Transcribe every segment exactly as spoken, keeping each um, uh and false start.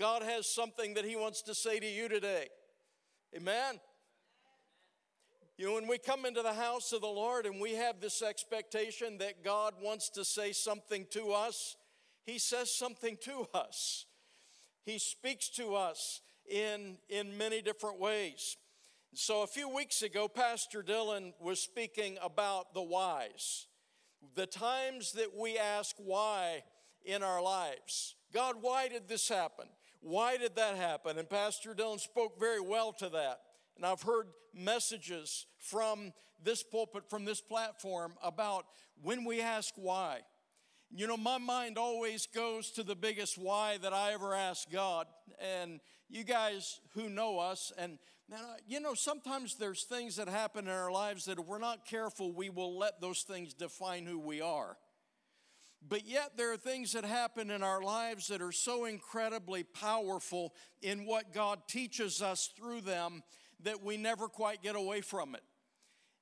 God has something that he wants to say to you today. Amen? You know, when we come into the house of the Lord and we have this expectation that God wants to say something to us, he says something to us. He speaks to us in, in many different ways. So a few weeks ago, Pastor Dylan was speaking about the whys, the times that we ask why in our lives. God, why did this happen? Why did that happen? And Pastor Dylan spoke very well to that. And I've heard messages from this pulpit, from this platform, about when we ask why. You know, my mind always goes to the biggest why that I ever ask God. And you guys who know us, and man, you know, sometimes there's things that happen in our lives that if we're not careful, we will let those things define who we are. But yet there are things that happen in our lives that are so incredibly powerful in what God teaches us through them that we never quite get away from it.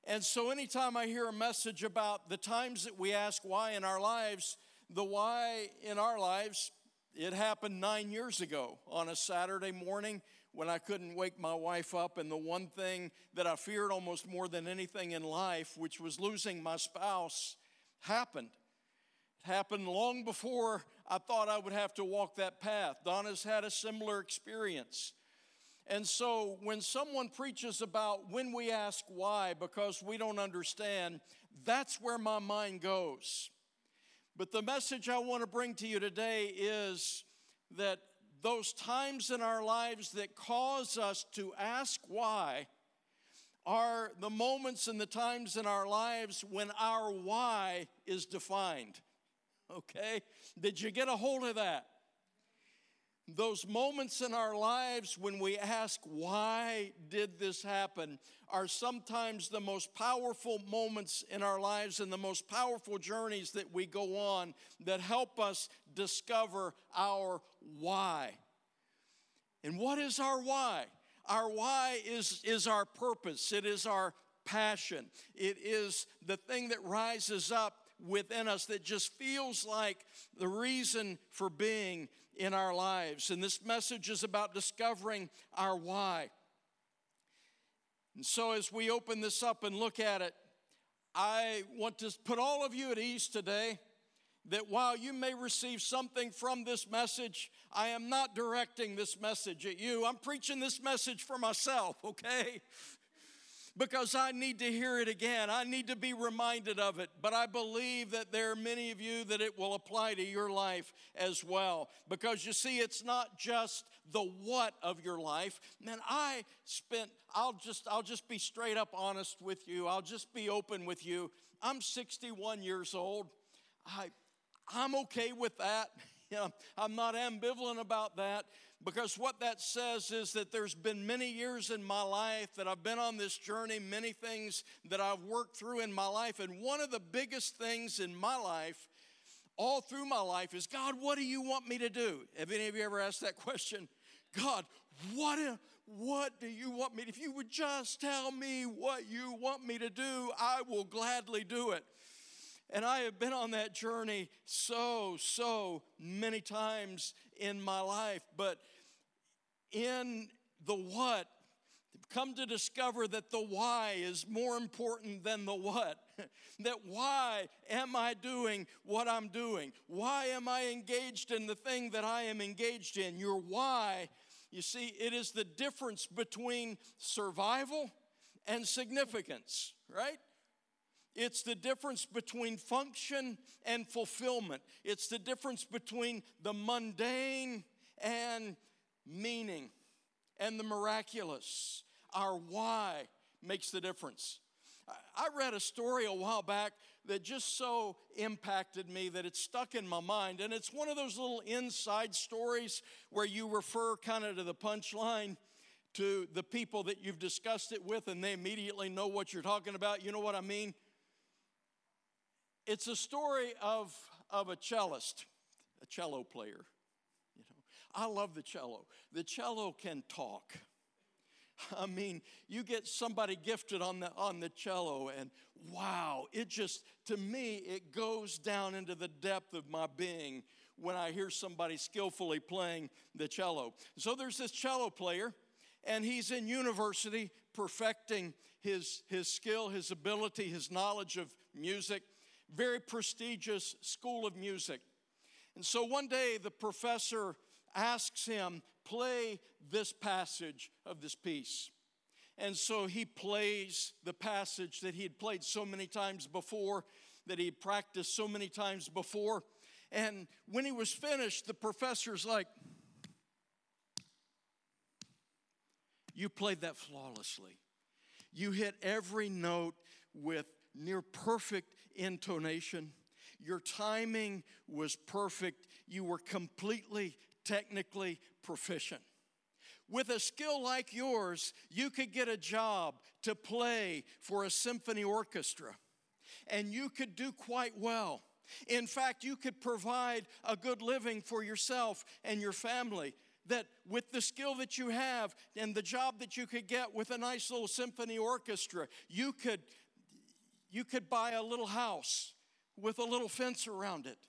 And so anytime I hear a message about the times that we ask why in our lives, the why in our lives, it happened nine years ago on a Saturday morning when I couldn't wake my wife up. And the one thing that I feared almost more than anything in life, which was losing my spouse, happened. Happened long before I thought I would have to walk that path. Donna's had a similar experience. And so when someone preaches about when we ask why because we don't understand, that's where my mind goes. But the message I want to bring to you today is that those times in our lives that cause us to ask why are the moments and the times in our lives when our why is defined. Okay, did you get a hold of that? Those moments in our lives when we ask, why did this happen, are sometimes the most powerful moments in our lives and the most powerful journeys that we go on that help us discover our why. And what is our why? Our why is, is our purpose. It is our passion. It is the thing that rises up within us that just feels like the reason for being in our lives. And this message is about discovering our why. And so as we open this up and look at it, I want to put all of you at ease today that while you may receive something from this message, I am not directing this message at you. I'm preaching this message for myself, okay? Because I need to hear it again. I need to be reminded of it. But I believe that there are many of you that it will apply to your life as well. Because you see, it's not just the what of your life. Man, I spent, I'll just, I'll just be straight up honest with you. I'll just be open with you. I'm sixty-one years old. I, I'm okay with that. You know, I'm not ambivalent about that, because what that says is that there's been many years in my life that I've been on this journey, many things that I've worked through in my life. And one of the biggest things in my life, all through my life, is, God, what do you want me to do? Have any of you ever asked that question? God, what, what do you want me to do? If you would just tell me what you want me to do, I will gladly do it. And I have been on that journey so, so many times in my life. But in the what, I've come to discover that the why is more important than the what. That why am I doing what I'm doing? Why am I engaged in the thing that I am engaged in? Your why, you see, it is the difference between survival and significance, right? It's the difference between function and fulfillment. It's the difference between the mundane and meaning and the miraculous. Our why makes the difference. I read a story a while back that just so impacted me that it stuck in my mind. And it's one of those little inside stories where you refer kind of to the punchline to the people that you've discussed it with, and they immediately know what you're talking about. You know what I mean? It's a story of, of a cellist, a cello player. You know, I love the cello. The cello can talk. I mean, you get somebody gifted on the on the cello, and wow, it just, to me, it goes down into the depth of my being when I hear somebody skillfully playing the cello. So there's this cello player, and he's in university perfecting his, his skill, his ability, his knowledge of music, very prestigious school of music. And so one day the professor asks him, play this passage of this piece. And so he plays the passage that he had played so many times before, that he had practiced so many times before. And when he was finished, the professor's like, you played that flawlessly. You hit every note with near perfect intonation. Your timing was perfect. You were completely technically proficient. With a skill like yours, you could get a job to play for a symphony orchestra, and you could do quite well. In fact, you could provide a good living for yourself and your family, that with the skill that you have and the job that you could get with a nice little symphony orchestra, you could, you could buy a little house with a little fence around it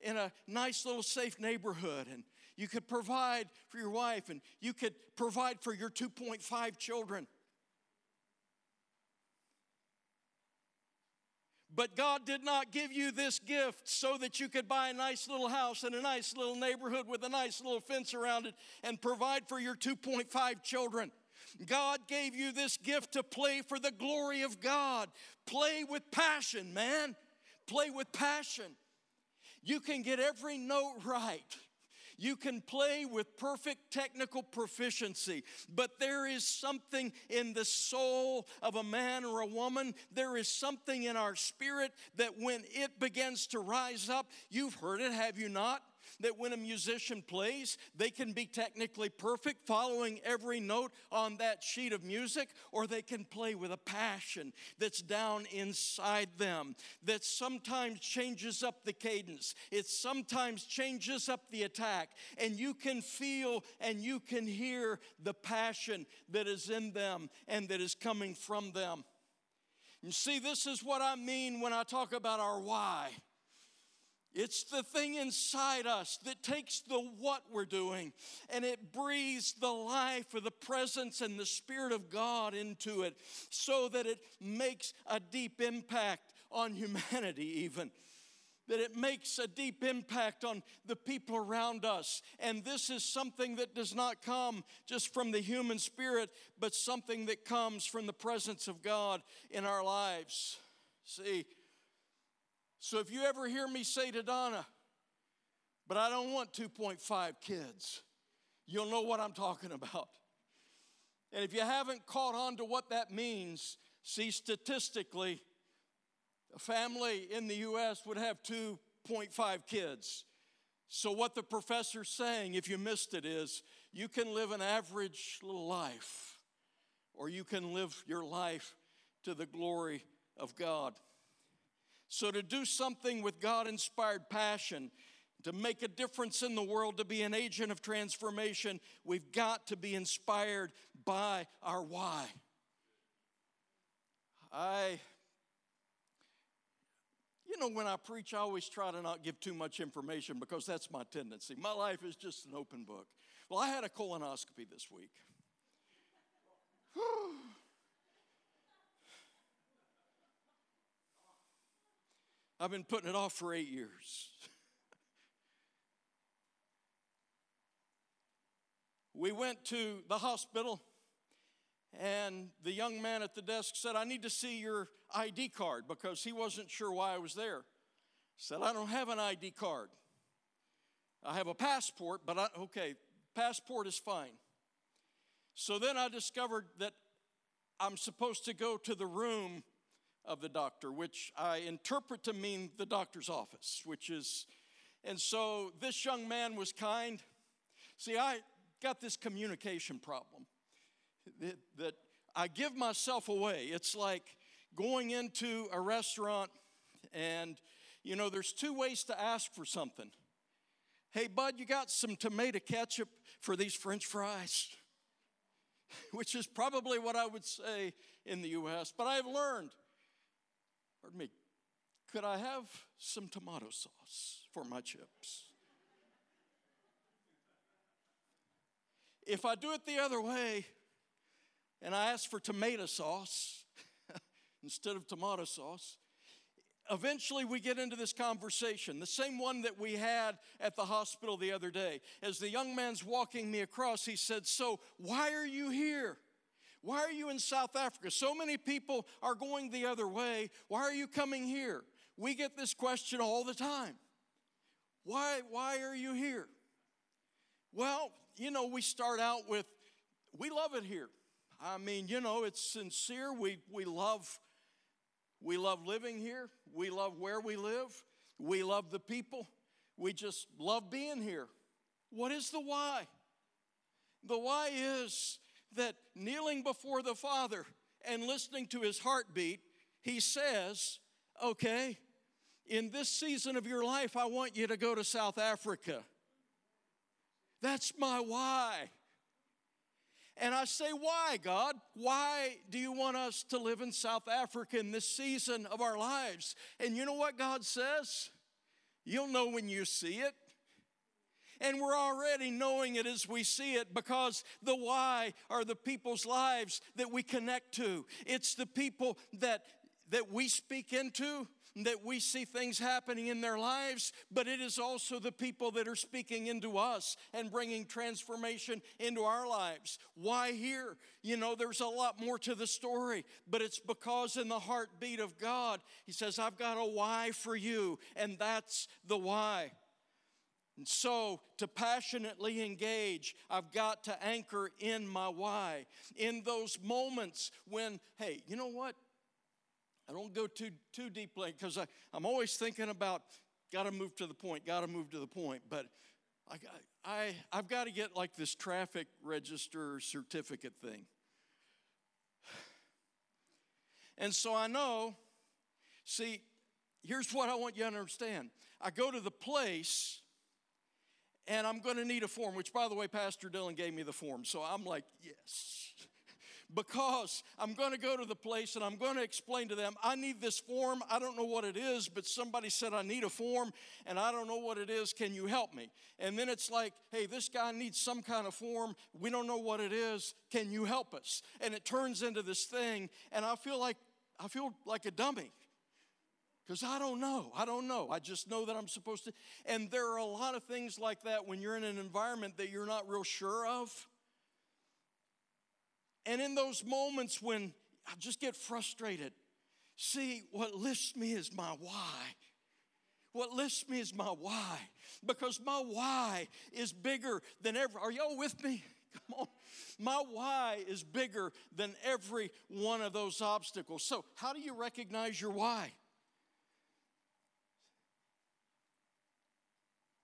in a nice little safe neighborhood, and you could provide for your wife, and you could provide for your two point five children. But God did not give you this gift so that you could buy a nice little house in a nice little neighborhood with a nice little fence around it and provide for your two point five children. God gave you this gift to play for the glory of God. Play with passion, man. Play with passion. You can get every note right. You can play with perfect technical proficiency, but there is something in the soul of a man or a woman. There is something in our spirit that when it begins to rise up, you've heard it, have you not? That when a musician plays, they can be technically perfect, following every note on that sheet of music, or they can play with a passion that's down inside them, that sometimes changes up the cadence. It sometimes changes up the attack, and you can feel and you can hear the passion that is in them and that is coming from them. You see, this is what I mean when I talk about our why. It's the thing inside us that takes the what we're doing and it breathes the life or the presence and the Spirit of God into it so that it makes a deep impact on humanity even. That it makes a deep impact on the people around us. And this is something that does not come just from the human spirit, but something that comes from the presence of God in our lives. See? So if you ever hear me say to Donna, but I don't want two point five kids, you'll know what I'm talking about. And if you haven't caught on to what that means, see, statistically, a family in the U S would have two point five kids. So what the professor's saying, if you missed it, is you can live an average little life, or you can live your life to the glory of God. So to do something with God-inspired passion, to make a difference in the world, to be an agent of transformation, we've got to be inspired by our why. I, you know, when I preach, I always try to not give too much information because that's my tendency. My life is just an open book. Well, I had a colonoscopy this week. I've been putting it off for eight years. We went to the hospital, and the young man at the desk said, I need to see your I D card, because he wasn't sure why I was there. I said, I don't have an I D card. I have a passport, but I, okay, passport is fine. So then I discovered that I'm supposed to go to the room of the doctor, which I interpret to mean the doctor's office, which is, and so this young man was kind. See, I got this communication problem that, that I give myself away. It's like going into a restaurant and, you know, there's two ways to ask for something. Hey, bud, you got some tomato ketchup for these French fries? Which is probably what I would say in the U S, but I've learned, pardon me, could I have some tomato sauce for my chips? if I do it the other way and I ask for tomato sauce instead of tomato sauce, eventually we get into this conversation, the same one that we had at the hospital the other day. As the young man's walking me across, he said, "So why are you here? Why are you in South Africa? So many people are going the other way. Why are you coming here?" We get this question all the time. Why, why are you here? Well, you know, we start out with, we love it here. I mean, you know, it's sincere. We, we, love, we love living here. We love where we live. We love the people. We just love being here. What is the why? The why is that kneeling before the Father and listening to his heartbeat, he says, okay, in this season of your life, I want you to go to South Africa. That's my why. And I say, why, God? Why do you want us to live in South Africa in this season of our lives? And you know what God says? You'll know when you see it. And we're already knowing it as we see it, because the why are the people's lives that we connect to. It's the people that that we speak into, that we see things happening in their lives, but it is also the people that are speaking into us and bringing transformation into our lives. Why here? You know, there's a lot more to the story, but it's because in the heartbeat of God, he says, I've got a why for you, and that's the why. And so, to passionately engage, I've got to anchor in my why. In those moments when, hey, you know what? I don't go too too deeply, because I'm always thinking about, got to move to the point, got to move to the point. But I, I, I've got to get like this traffic register certificate thing. And so I know, see, here's what I want you to understand. I go to the place, and I'm going to need a form, which, by the way, Pastor Dylan gave me the form. So I'm like, yes. Because I'm going to go to the place and I'm going to explain to them, I need this form. I don't know what it is, but somebody said I need a form and I don't know what it is. Can you help me? And then it's like, hey, this guy needs some kind of form. We don't know what it is. Can you help us? And it turns into this thing, and I feel like I feel like a dummy. Because I don't know. I don't know. I just know that I'm supposed to. And there are a lot of things like that when you're in an environment that you're not real sure of. And in those moments when I just get frustrated, see, what lifts me is my why. What lifts me is my why. Because my why is bigger than ever. Are y'all with me? Come on. My why is bigger than every one of those obstacles. So how do you recognize your why?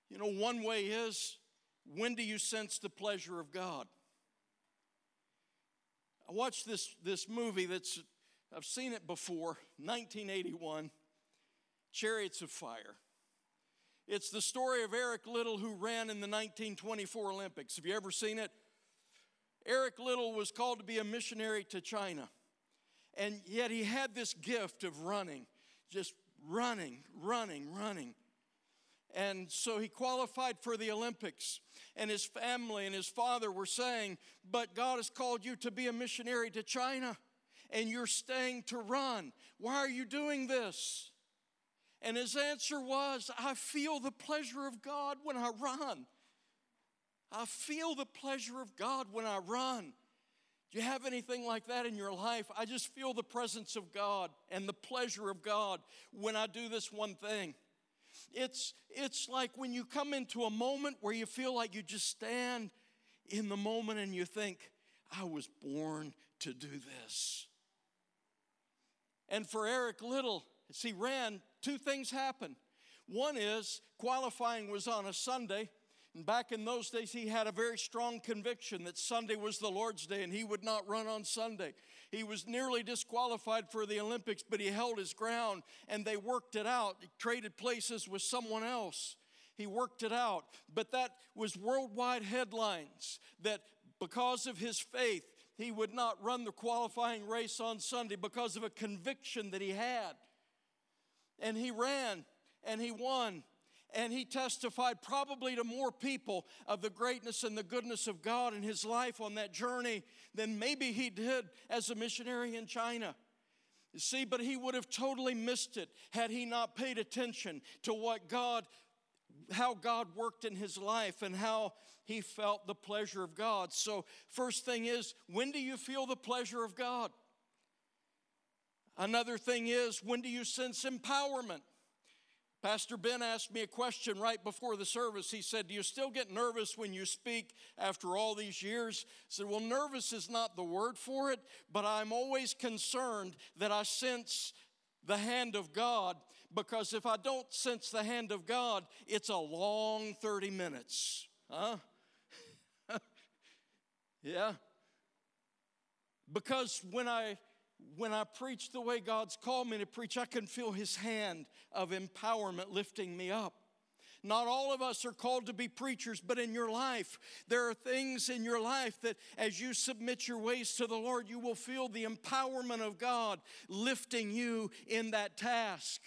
You know, one way is, when do you sense the pleasure of God? I watched this, this movie that's, I've seen it before, nineteen eighty-one, Chariots of Fire. It's the story of Eric Little, who ran in the nineteen twenty-four Olympics. Have you ever seen it? Eric Little was called to be a missionary to China, and yet he had this gift of running, just running, running, running. And so he qualified for the Olympics, and his family and his father were saying, but God has called you to be a missionary to China, and you're staying to run. Why are you doing this? And his answer was, I feel the pleasure of God when I run. I feel the pleasure of God when I run. Do you have anything like that in your life? I just feel the presence of God and the pleasure of God when I do this one thing. It's it's like when you come into a moment where you feel like you just stand in the moment and you think, I was born to do this. And for Eric Little, as he ran, two things happened. One is, qualifying was on a Sunday. And back in those days, he had a very strong conviction that Sunday was the Lord's day and he would not run on Sunday. He was nearly disqualified for the Olympics, but he held his ground, and they worked it out. He traded places with someone else. He worked it out. But that was worldwide headlines, that because of his faith, he would not run the qualifying race on Sunday because of a conviction that he had. And he ran, and he won. and he testified probably to more people of the greatness and the goodness of God in his life on that journey than maybe he did as a missionary in China. You see, but he would have totally missed it had he not paid attention to what God, how God worked in his life and how he felt the pleasure of God. So first thing is, when do you feel the pleasure of God? Another thing is, when do you sense empowerment? Pastor Ben asked me a question right before the service. He said, do you still get nervous when you speak after all these years? I said, well, nervous is not the word for it, but I'm always concerned that I sense the hand of God, because if I don't sense the hand of God, it's a long thirty minutes. Huh? Yeah. Because when I... When I preach the way God's called me to preach, I can feel his hand of empowerment lifting me up. Not all of us are called to be preachers, but in your life, there are things in your life that as you submit your ways to the Lord, you will feel the empowerment of God lifting you in that task.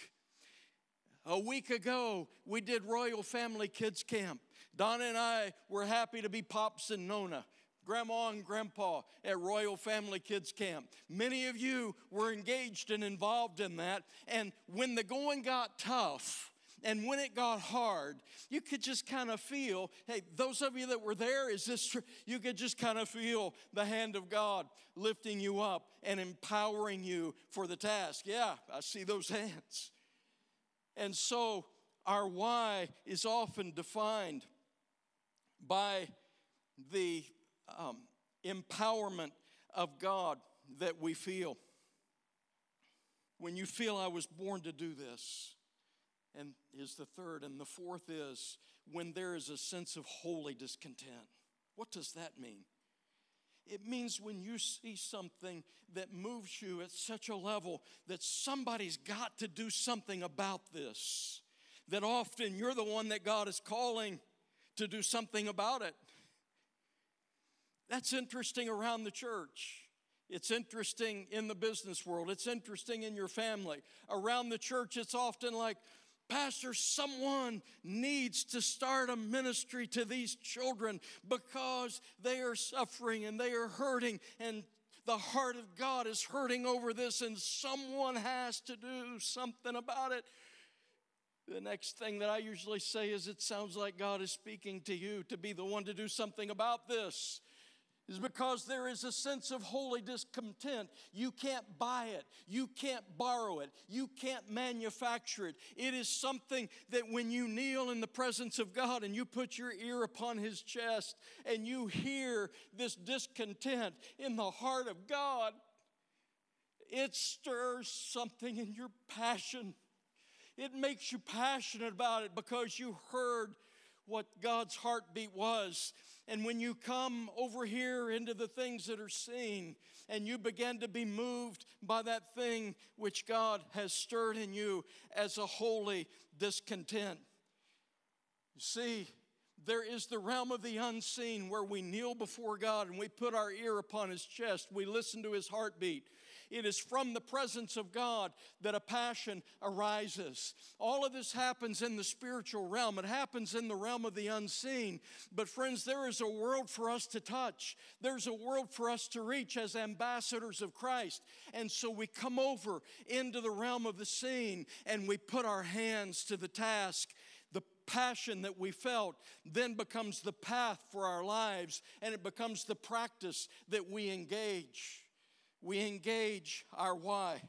A week ago, we did Royal Family Kids Camp. Donna and I were happy to be Pops and Nona, Grandma and Grandpa at Royal Family Kids Camp. Many of you were engaged and involved in that. And when the going got tough and when it got hard, you could just kind of feel, hey, those of you that were there, is this true? You could just kind of feel the hand of God lifting you up and empowering you for the task. Yeah, I see those hands. And so our why is often defined by the Um, empowerment of God that we feel. When you feel I was born to do this, and is the third, and the fourth is when there is a sense of holy discontent. What does that mean? It means when you see something that moves you at such a level that somebody's got to do something about this, that often you're the one that God is calling to do something about it. That's interesting around the church. It's interesting in the business world. It's interesting in your family. Around the church, it's often like, Pastor, someone needs to start a ministry to these children because they are suffering and they are hurting, and the heart of God is hurting over this, and someone has to do something about it. The next thing that I usually say is, it sounds like God is speaking to you to be the one to do something about this. Is because there is a sense of holy discontent. You can't buy it. You can't borrow it. You can't manufacture it. It is something that when you kneel in the presence of God and you put your ear upon his chest and you hear this discontent in the heart of God, it stirs something in your passion. It makes you passionate about it because you heard what God's heartbeat was. And when you come over here into the things that are seen and you begin to be moved by that thing which God has stirred in you as a holy discontent. You see, there is the realm of the unseen where we kneel before God and we put our ear upon his chest. We listen to his heartbeat. It is from the presence of God that a passion arises. All of this happens in the spiritual realm. It happens in the realm of the unseen. But friends, there is a world for us to touch. There's a world for us to reach as ambassadors of Christ. And so we come over into the realm of the seen and we put our hands to the task. The passion that we felt then becomes the path for our lives, and it becomes the practice that we engage. We engage our why.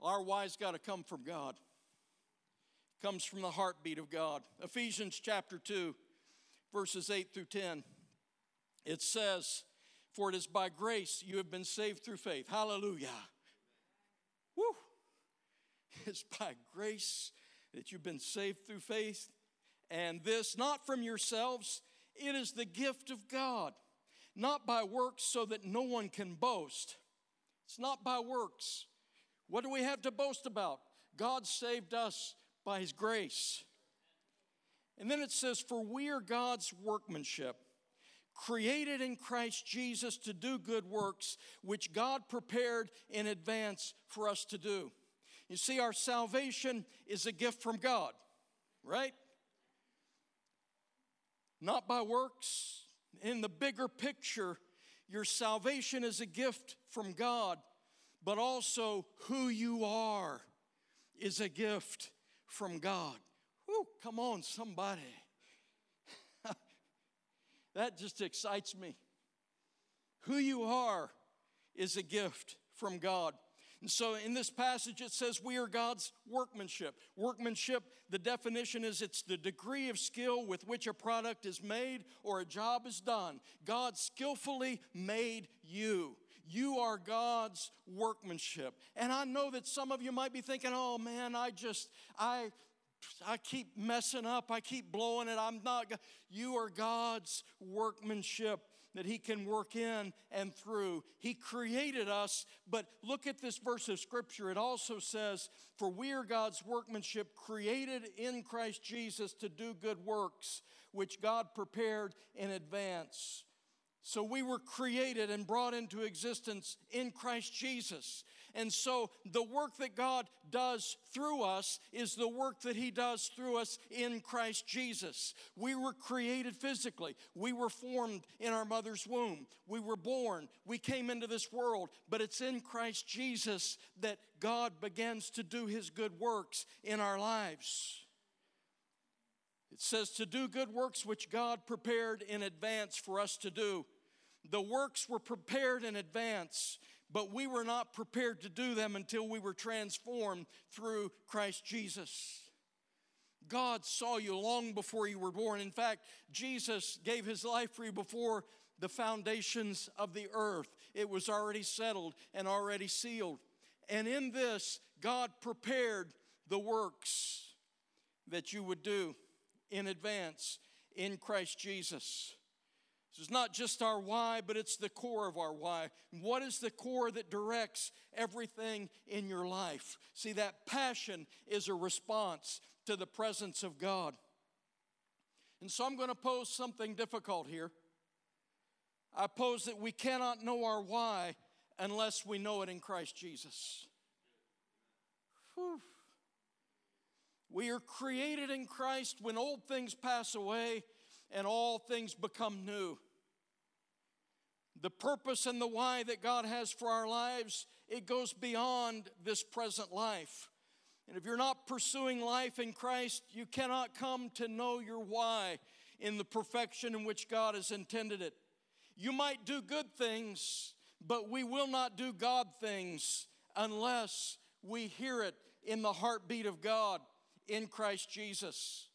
Our why's got to come from God. It comes from the heartbeat of God. Ephesians chapter two, verses eight through ten. It says, for it is by grace you have been saved through faith. Hallelujah. Woo. It's by grace that you've been saved through faith. And this, not from yourselves, it is the gift of God. Not by works so that no one can boast. It's not by works. What do we have to boast about? God saved us by his grace. And then it says, for we are God's workmanship, created in Christ Jesus to do good works, which God prepared in advance for us to do. You see, our salvation is a gift from God. right? Not by works. In the bigger picture, your salvation is a gift from God, but also who you are is a gift from God. Whew, come on, somebody. That just excites me. Who you are is a gift from God. And so in this passage it says we are God's workmanship. Workmanship, the definition is it's the degree of skill with which a product is made or a job is done. God skillfully made you. You are God's workmanship. And I know that some of you might be thinking, oh man, I just, I... I keep messing up. I keep blowing it. I'm not. You are God's workmanship that He can work in and through. He created us, but look at this verse of Scripture. It also says, for we are God's workmanship created in Christ Jesus to do good works, which God prepared in advance. So we were created and brought into existence in Christ Jesus. And so the work that God does through us is the work that He does through us in Christ Jesus. We were created physically. We were formed in our mother's womb. We were born. We came into this world. But it's in Christ Jesus that God begins to do His good works in our lives. It says to do good works which God prepared in advance for us to do. The works were prepared in advance, but we were not prepared to do them until we were transformed through Christ Jesus. God saw you long before you were born. In fact, Jesus gave His life for you before the foundations of the earth. It was already settled and already sealed. And in this, God prepared the works that you would do in advance in Christ Jesus. This is not just our why, but it's the core of our why. What is the core that directs everything in your life? See, that passion is a response to the presence of God. And so I'm going to pose something difficult here. I pose that we cannot know our why unless we know it in Christ Jesus. Whew. We are created in Christ when old things pass away and all things become new. The purpose and the why that God has for our lives, it goes beyond this present life. And if you're not pursuing life in Christ, you cannot come to know your why in the perfection in which God has intended it. You might do good things, but we will not do God things unless we hear it in the heartbeat of God in Christ Jesus.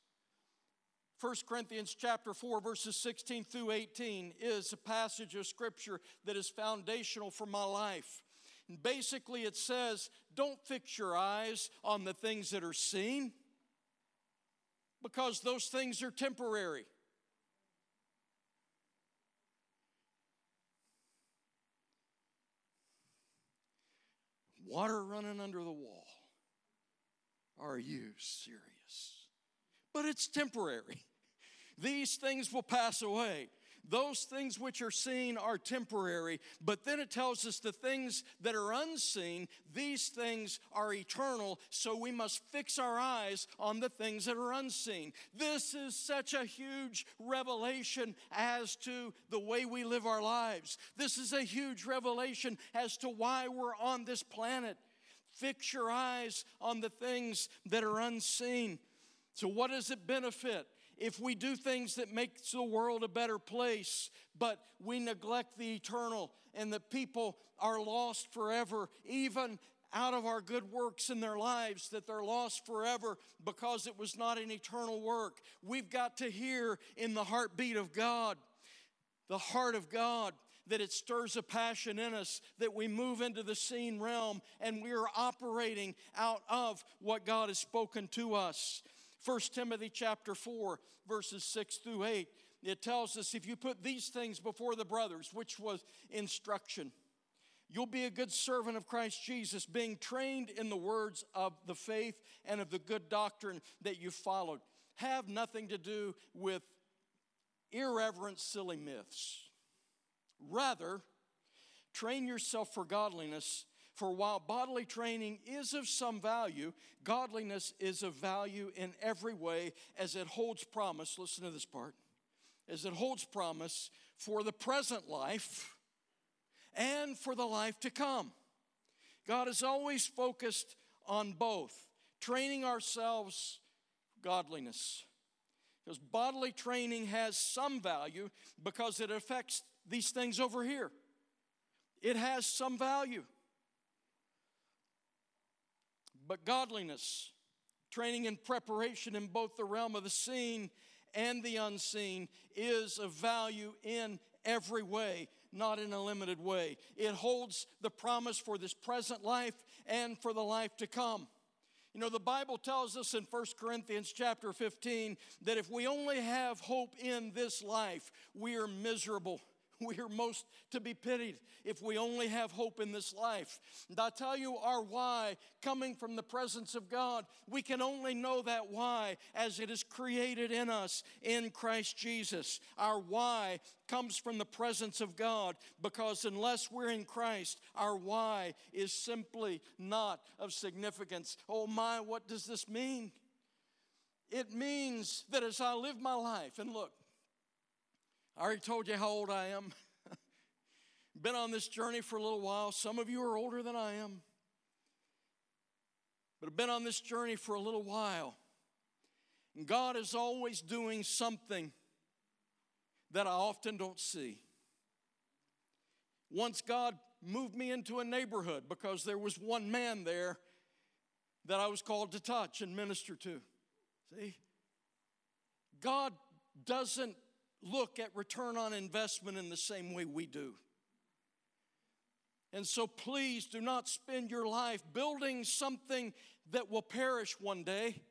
First Corinthians chapter four, verses sixteen through eighteen is a passage of Scripture that is foundational for my life. And basically it says, don't fix your eyes on the things that are seen, because those things are temporary. Water running under the wall. Are you serious? But it's temporary. These things will pass away. Those things which are seen are temporary. But then it tells us the things that are unseen, these things are eternal. So we must fix our eyes on the things that are unseen. This is such a huge revelation as to the way we live our lives. This is a huge revelation as to why we're on this planet. Fix your eyes on the things that are unseen. So what does it benefit if we do things that make the world a better place, but we neglect the eternal and the people are lost forever, even out of our good works in their lives, that they're lost forever because it was not an eternal work? We've got to hear in the heartbeat of God, the heart of God, that it stirs a passion in us, that we move into the seen realm and we are operating out of what God has spoken to us. First Timothy chapter four, verses six through eight, it tells us, if you put these things before the brothers, which was instruction, you'll be a good servant of Christ Jesus, being trained in the words of the faith and of the good doctrine that you followed. Have nothing to do with irreverent, silly myths. Rather, train yourself for godliness, For while bodily training is of some value, godliness is of value in every way, as it holds promise, listen to this part, as it holds promise for the present life and for the life to come. God is always focused on both, training ourselves godliness. Because bodily training has some value because it affects these things over here. It has some value. But godliness, training and preparation in both the realm of the seen and the unseen, is of value in every way, not in a limited way. It holds the promise for this present life and for the life to come. You know, the Bible tells us in First Corinthians chapter fifteen that if we only have hope in this life, we are miserable. We are most to be pitied if we only have hope in this life. And I tell you, our why, coming from the presence of God, we can only know that why as it is created in us in Christ Jesus. Our why comes from the presence of God, because unless we're in Christ, our why is simply not of significance. Oh my, what does this mean? It means that as I live my life, and look, I already told you how old I am. Been on this journey for a little while. Some of you are older than I am. But I've been on this journey for a little while. And God is always doing something that I often don't see. Once God moved me into a neighborhood because there was one man there that I was called to touch and minister to. See? God doesn't look at return on investment in the same way we do. And so please do not spend your life building something that will perish one day,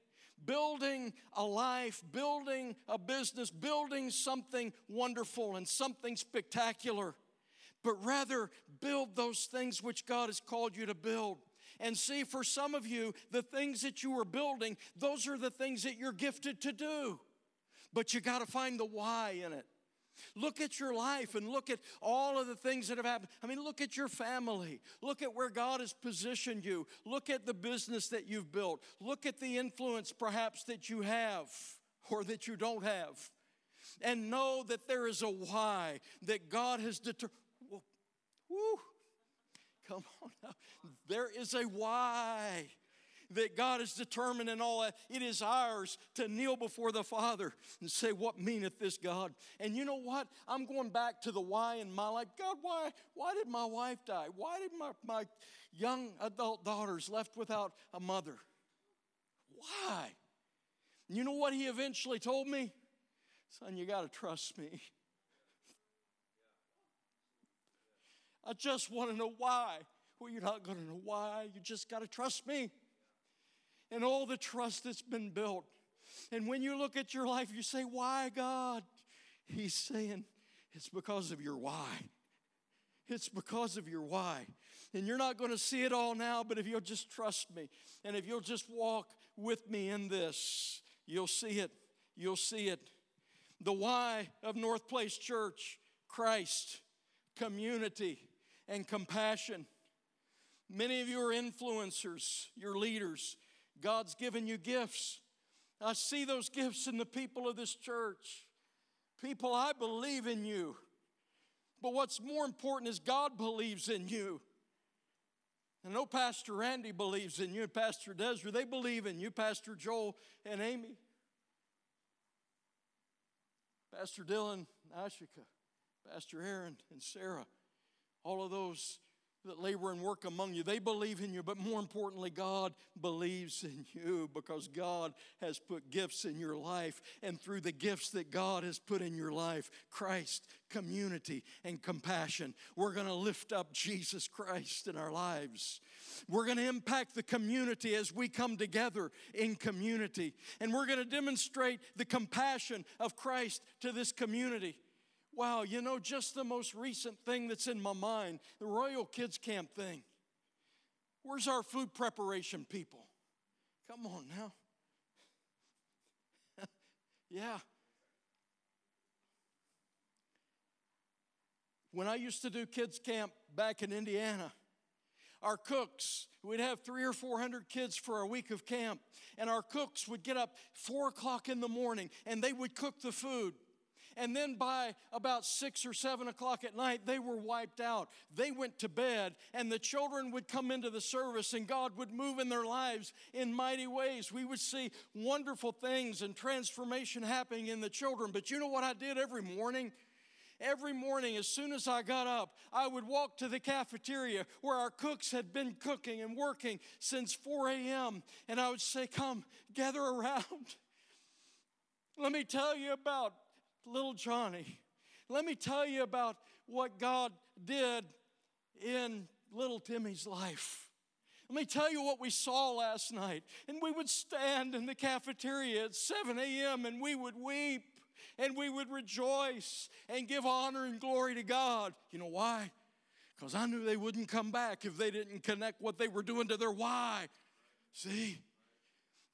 building a life, building a business, building something wonderful and something spectacular, but rather build those things which God has called you to build. And see, for some of you, the things that you are building, those are the things that you're gifted to do. But you got to find the why in it. Look at your life and look at all of the things that have happened. I mean, look at your family. Look at where God has positioned you. Look at the business that you've built. Look at the influence perhaps that you have or that you don't have. And know that there is a why that God has determined. Woo! Come on now. There is a why that God is determined in all that. It is ours to kneel before the Father and say, what meaneth this, God? And you know what? I'm going back to the why in my life. God, why, why did my wife die? Why did my, my young adult daughters left without a mother? Why? And you know what he eventually told me? Son, you got to trust me. I just want to know why. Well, you're not going to know why. You just got to trust me. And all the trust that's been built. And when you look at your life, you say, why, God? He's saying, it's because of your why. It's because of your why. And you're not going to see it all now, but if you'll just trust me, and if you'll just walk with me in this, you'll see it. You'll see it. The why of North Place Church, Christ, community, and compassion. Many of you are influencers, your leaders. God's given you gifts. I see those gifts in the people of this church. People, I believe in you. But what's more important is God believes in you. I know Pastor Randy believes in you, and Pastor Desiree, they believe in you, Pastor Joel and Amy. Pastor Dylan and Ashika, Pastor Aaron and Sarah, all of those that labor and work among you, they believe in you, but more importantly, God believes in you because God has put gifts in your life, and through the gifts that God has put in your life, Christ, community, and compassion, we're going to lift up Jesus Christ in our lives. We're going to impact the community as we come together in community, and we're going to demonstrate the compassion of Christ to this community. Wow, you know, just the most recent thing that's in my mind, the Royal Kids Camp thing. Where's our food preparation people? Come on now. Yeah. When I used to do kids camp back in Indiana, our cooks, we'd have three or four hundred kids for our week of camp, and our cooks would get up four o'clock in the morning, and they would cook the food. And then by about six or seven o'clock at night, they were wiped out. They went to bed, and the children would come into the service, and God would move in their lives in mighty ways. We would see wonderful things and transformation happening in the children. But you know what I did every morning? Every morning, as soon as I got up, I would walk to the cafeteria where our cooks had been cooking and working since four a.m., and I would say, come, gather around. Let me tell you about little Johnny. Let me tell you about what God did in little Timmy's life. Let me tell you what we saw last night. And we would stand in the cafeteria at seven a.m. and we would weep and we would rejoice and give honor and glory to God. You know why? Because I knew they wouldn't come back if they didn't connect what they were doing to their why. See,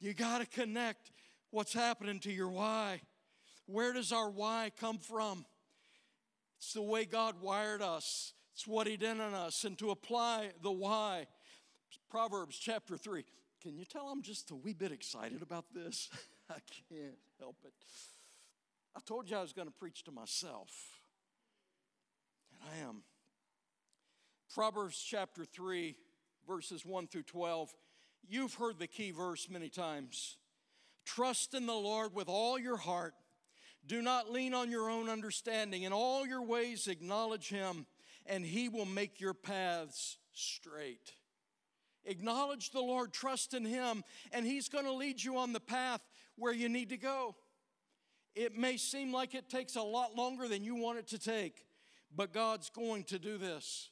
you got to connect what's happening to your why. Where does our why come from? It's the way God wired us. It's what he did in us. And to apply the why, Proverbs chapter three. Can you tell I'm just a wee bit excited about this? I can't help it. I told you I was going to preach to myself. And I am. Proverbs chapter three, verses one through twelve. You've heard the key verse many times. Trust in the Lord with all your heart. Do not lean on your own understanding. In all your ways acknowledge him, and he will make your paths straight. Acknowledge the Lord, trust in him, and he's going to lead you on the path where you need to go. It may seem like it takes a lot longer than you want it to take, but God's going to do this.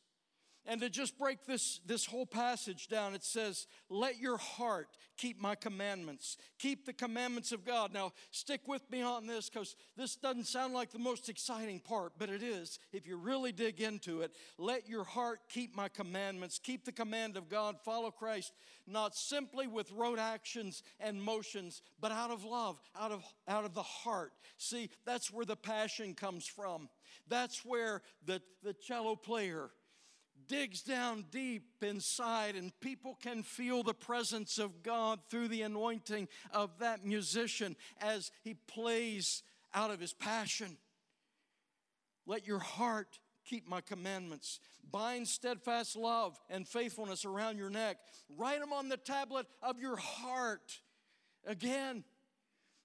And to just break this, this whole passage down, it says, let your heart keep my commandments. Keep the commandments of God. Now, stick with me on this because this doesn't sound like the most exciting part, but it is if you really dig into it. Let your heart keep my commandments. Keep the command of God. Follow Christ, not simply with rote actions and motions, but out of love, out of, out of the heart. See, that's where the passion comes from. That's where the, the cello player digs down deep inside, and people can feel the presence of God through the anointing of that musician as he plays out of his passion. Let your heart keep my commandments. Bind steadfast love and faithfulness around your neck. Write them on the tablet of your heart. Again,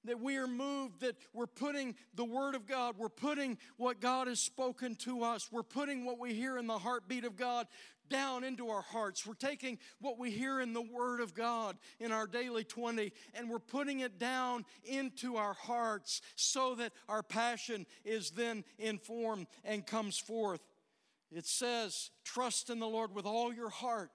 that we are moved, that we're putting the Word of God, we're putting what God has spoken to us, we're putting what we hear in the heartbeat of God down into our hearts. We're taking what we hear in the Word of God in our daily twenty, and we're putting it down into our hearts so that our passion is then informed and comes forth. It says, trust in the Lord with all your heart.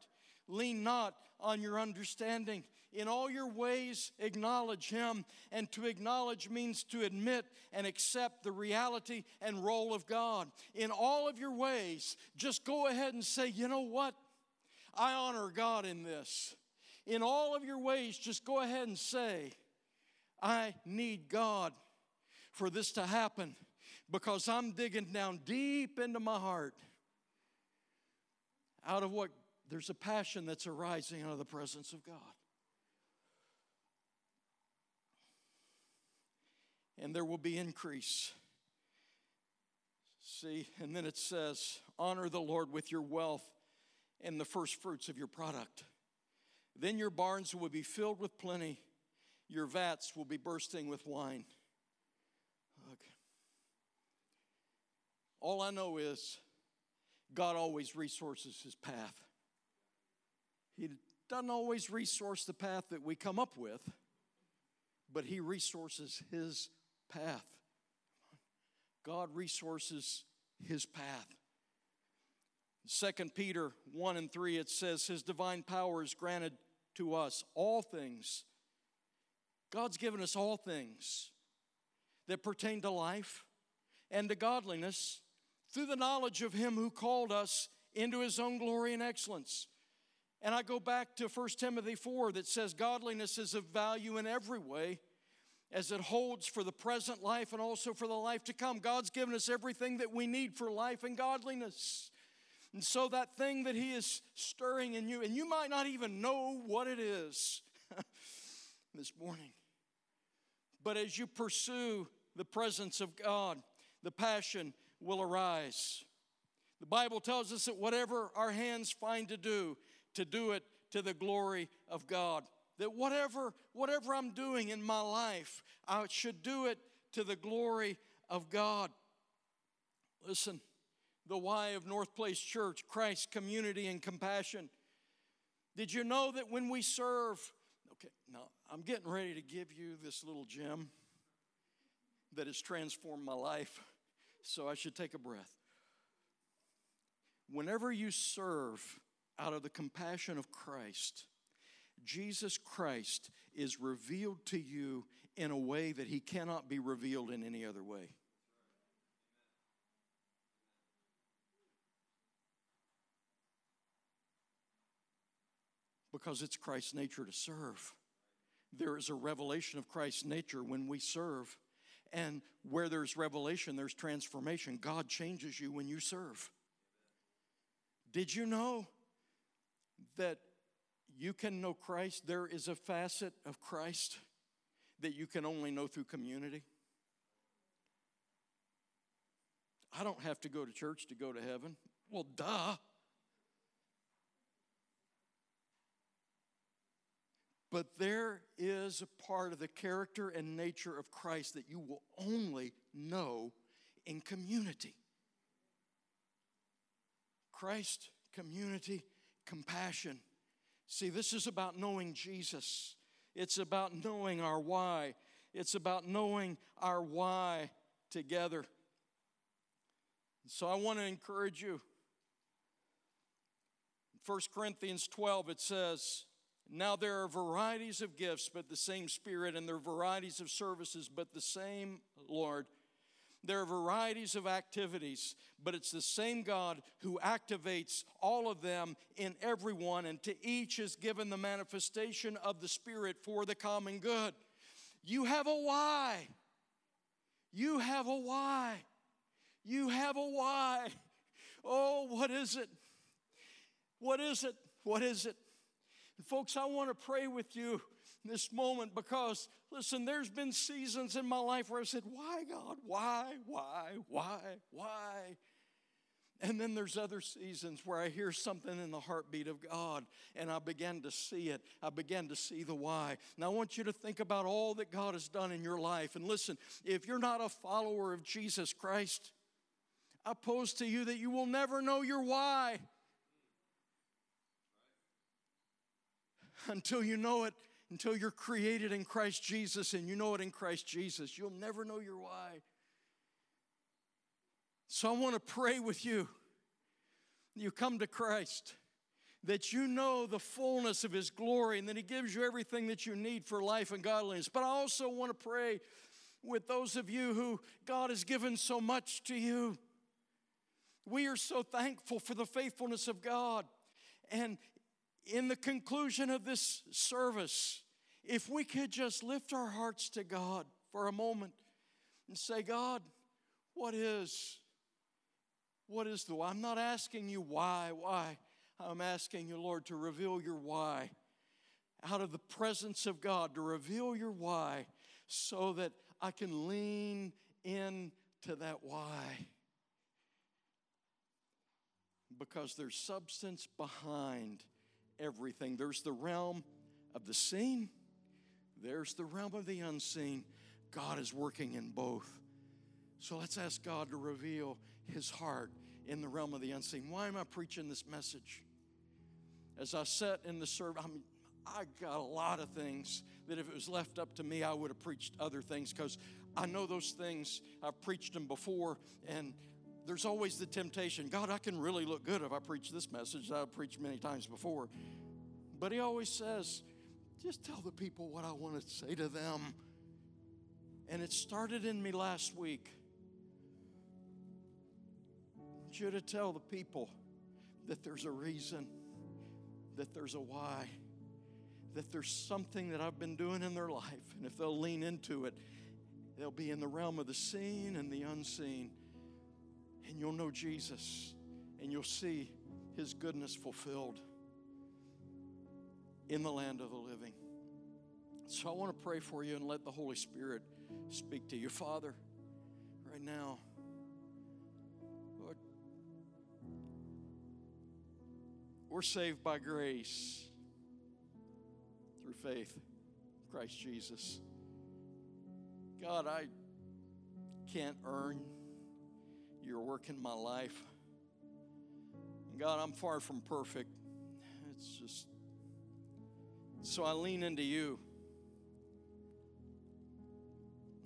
Lean not on your understanding. In all your ways, acknowledge him. And to acknowledge means to admit and accept the reality and role of God. In all of your ways, just go ahead and say, you know what? I honor God in this. In all of your ways, just go ahead and say, I need God for this to happen because I'm digging down deep into my heart. Out of what? There's a passion that's arising out of the presence of God. And there will be increase. See, and then it says, honor the Lord with your wealth and the first fruits of your product. Then your barns will be filled with plenty. Your vats will be bursting with wine. Look, all I know is God always resources his path. He doesn't always resource the path that we come up with, but he resources his path. God resources his path. Second Peter one and three, it says, his divine power is granted to us all things. God's given us all things that pertain to life and to godliness through the knowledge of him who called us into his own glory and excellence. And I go back to First Timothy four that says godliness is of value in every way as it holds for the present life and also for the life to come. God's given us everything that we need for life and godliness. And so that thing that he is stirring in you, and you might not even know what it is this morning. But as you pursue the presence of God, the passion will arise. The Bible tells us that whatever our hands find to do, to do it to the glory of God. That whatever, whatever I'm doing in my life, I should do it to the glory of God. Listen, the why of North Place Church, Christ, community, and compassion. Did you know that when we serve, okay, now I'm getting ready to give you this little gem that has transformed my life, so I should take a breath. Whenever you serve out of the compassion of Christ, Jesus Christ is revealed to you in a way that he cannot be revealed in any other way. Because it's Christ's nature to serve. There is a revelation of Christ's nature when we serve. And where there's revelation, there's transformation. God changes you when you serve. Did you know that you can know Christ? There is a facet of Christ that you can only know through community. I don't have to go to church to go to heaven. Well, duh. But there is a part of the character and nature of Christ that you will only know in community. Christ, community, compassion. See, this is about knowing Jesus. It's about knowing our why. It's about knowing our why together. So I want to encourage you. In First Corinthians twelve, it says, now there are varieties of gifts, but the same Spirit, and there are varieties of services, but the same Lord. There are varieties of activities, but it's the same God who activates all of them in everyone, and to each is given the manifestation of the Spirit for the common good. You have a why. You have a why. You have a why. Oh, what is it? What is it? What is it? And folks, I want to pray with you this moment because, listen, there's been seasons in my life where I said, why, God? Why, why, why, why? And then there's other seasons where I hear something in the heartbeat of God, and I began to see it. I began to see the why. Now, I want you to think about all that God has done in your life. And listen, if you're not a follower of Jesus Christ, I pose to you that you will never know your why until you know it. Until you're created in Christ Jesus and you know it in Christ Jesus, you'll never know your why. So I want to pray with you. You come to Christ, that you know the fullness of his glory, and that he gives you everything that you need for life and godliness. But I also want to pray with those of you who God has given so much to you. We are so thankful for the faithfulness of God. And in the conclusion of this service, if we could just lift our hearts to God for a moment and say, God, what is, what is the why? I'm not asking you why, why. I'm asking you, Lord, to reveal your why. Out of the presence of God, to reveal your why so that I can lean in to that why. Because there's substance behind everything. There's the realm of the seen. There's the realm of the unseen. God is working in both. So let's ask God to reveal his heart in the realm of the unseen. Why am I preaching this message? As I sat in the service, I mean, I got a lot of things that if it was left up to me, I would have preached other things because I know those things. I've preached them before, and there's always the temptation, God, I can really look good if I preach this message that I've preached many times before. But he always says, just tell the people what I want to say to them. And it started in me last week. I want you to tell the people that there's a reason, that there's a why, that there's something that I've been doing in their life. And if they'll lean into it, they'll be in the realm of the seen and the unseen. And you'll know Jesus, and you'll see his goodness fulfilled in the land of the living. So I want to pray for you and let the Holy Spirit speak to you. Father, right now, Lord, we're saved by grace through faith in Christ Jesus. God, I can't earn your work in my life. And God, I'm far from perfect. It's just, so I lean into you.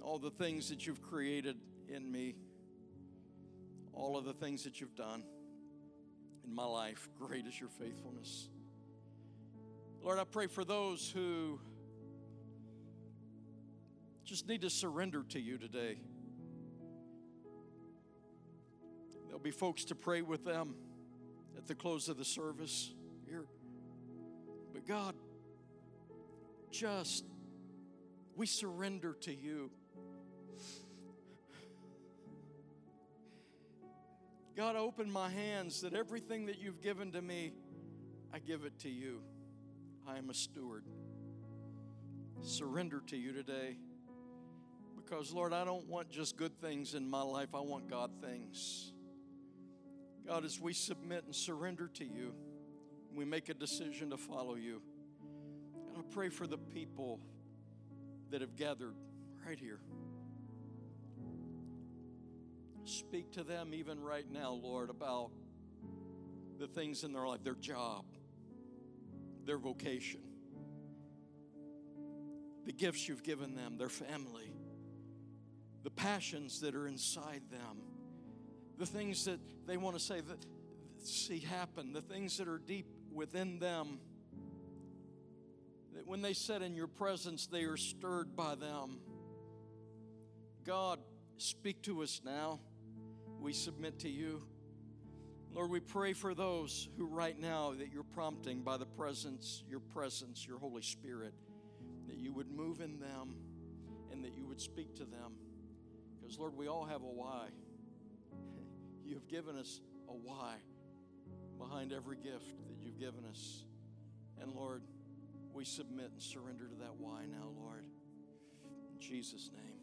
All the things that you've created in me, all of the things that you've done in my life, great is your faithfulness. Lord, I pray for those who just need to surrender to you today. There'll be folks to pray with them at the close of the service here. But God, just, we surrender to you. God, open my hands that everything that you've given to me, I give it to you. I am a steward. Surrender to you today. Because, Lord, I don't want just good things in my life. I want God things. God, as we submit and surrender to you, we make a decision to follow you. And I pray for the people that have gathered right here. Speak to them even right now, Lord, about the things in their life, their job, their vocation, the gifts you've given them, their family, the passions that are inside them, the things that they want to say that see happen, the things that are deep within them, that when they sit in your presence, they are stirred by them. God, speak to us now. We submit to you. Lord, we pray for those who right now that you're prompting by the presence, your presence, your Holy Spirit, that you would move in them and that you would speak to them. Because, Lord, we all have a why. You've given us a why behind every gift that you've given us. And, Lord, we submit and surrender to that why now, Lord. In Jesus' name.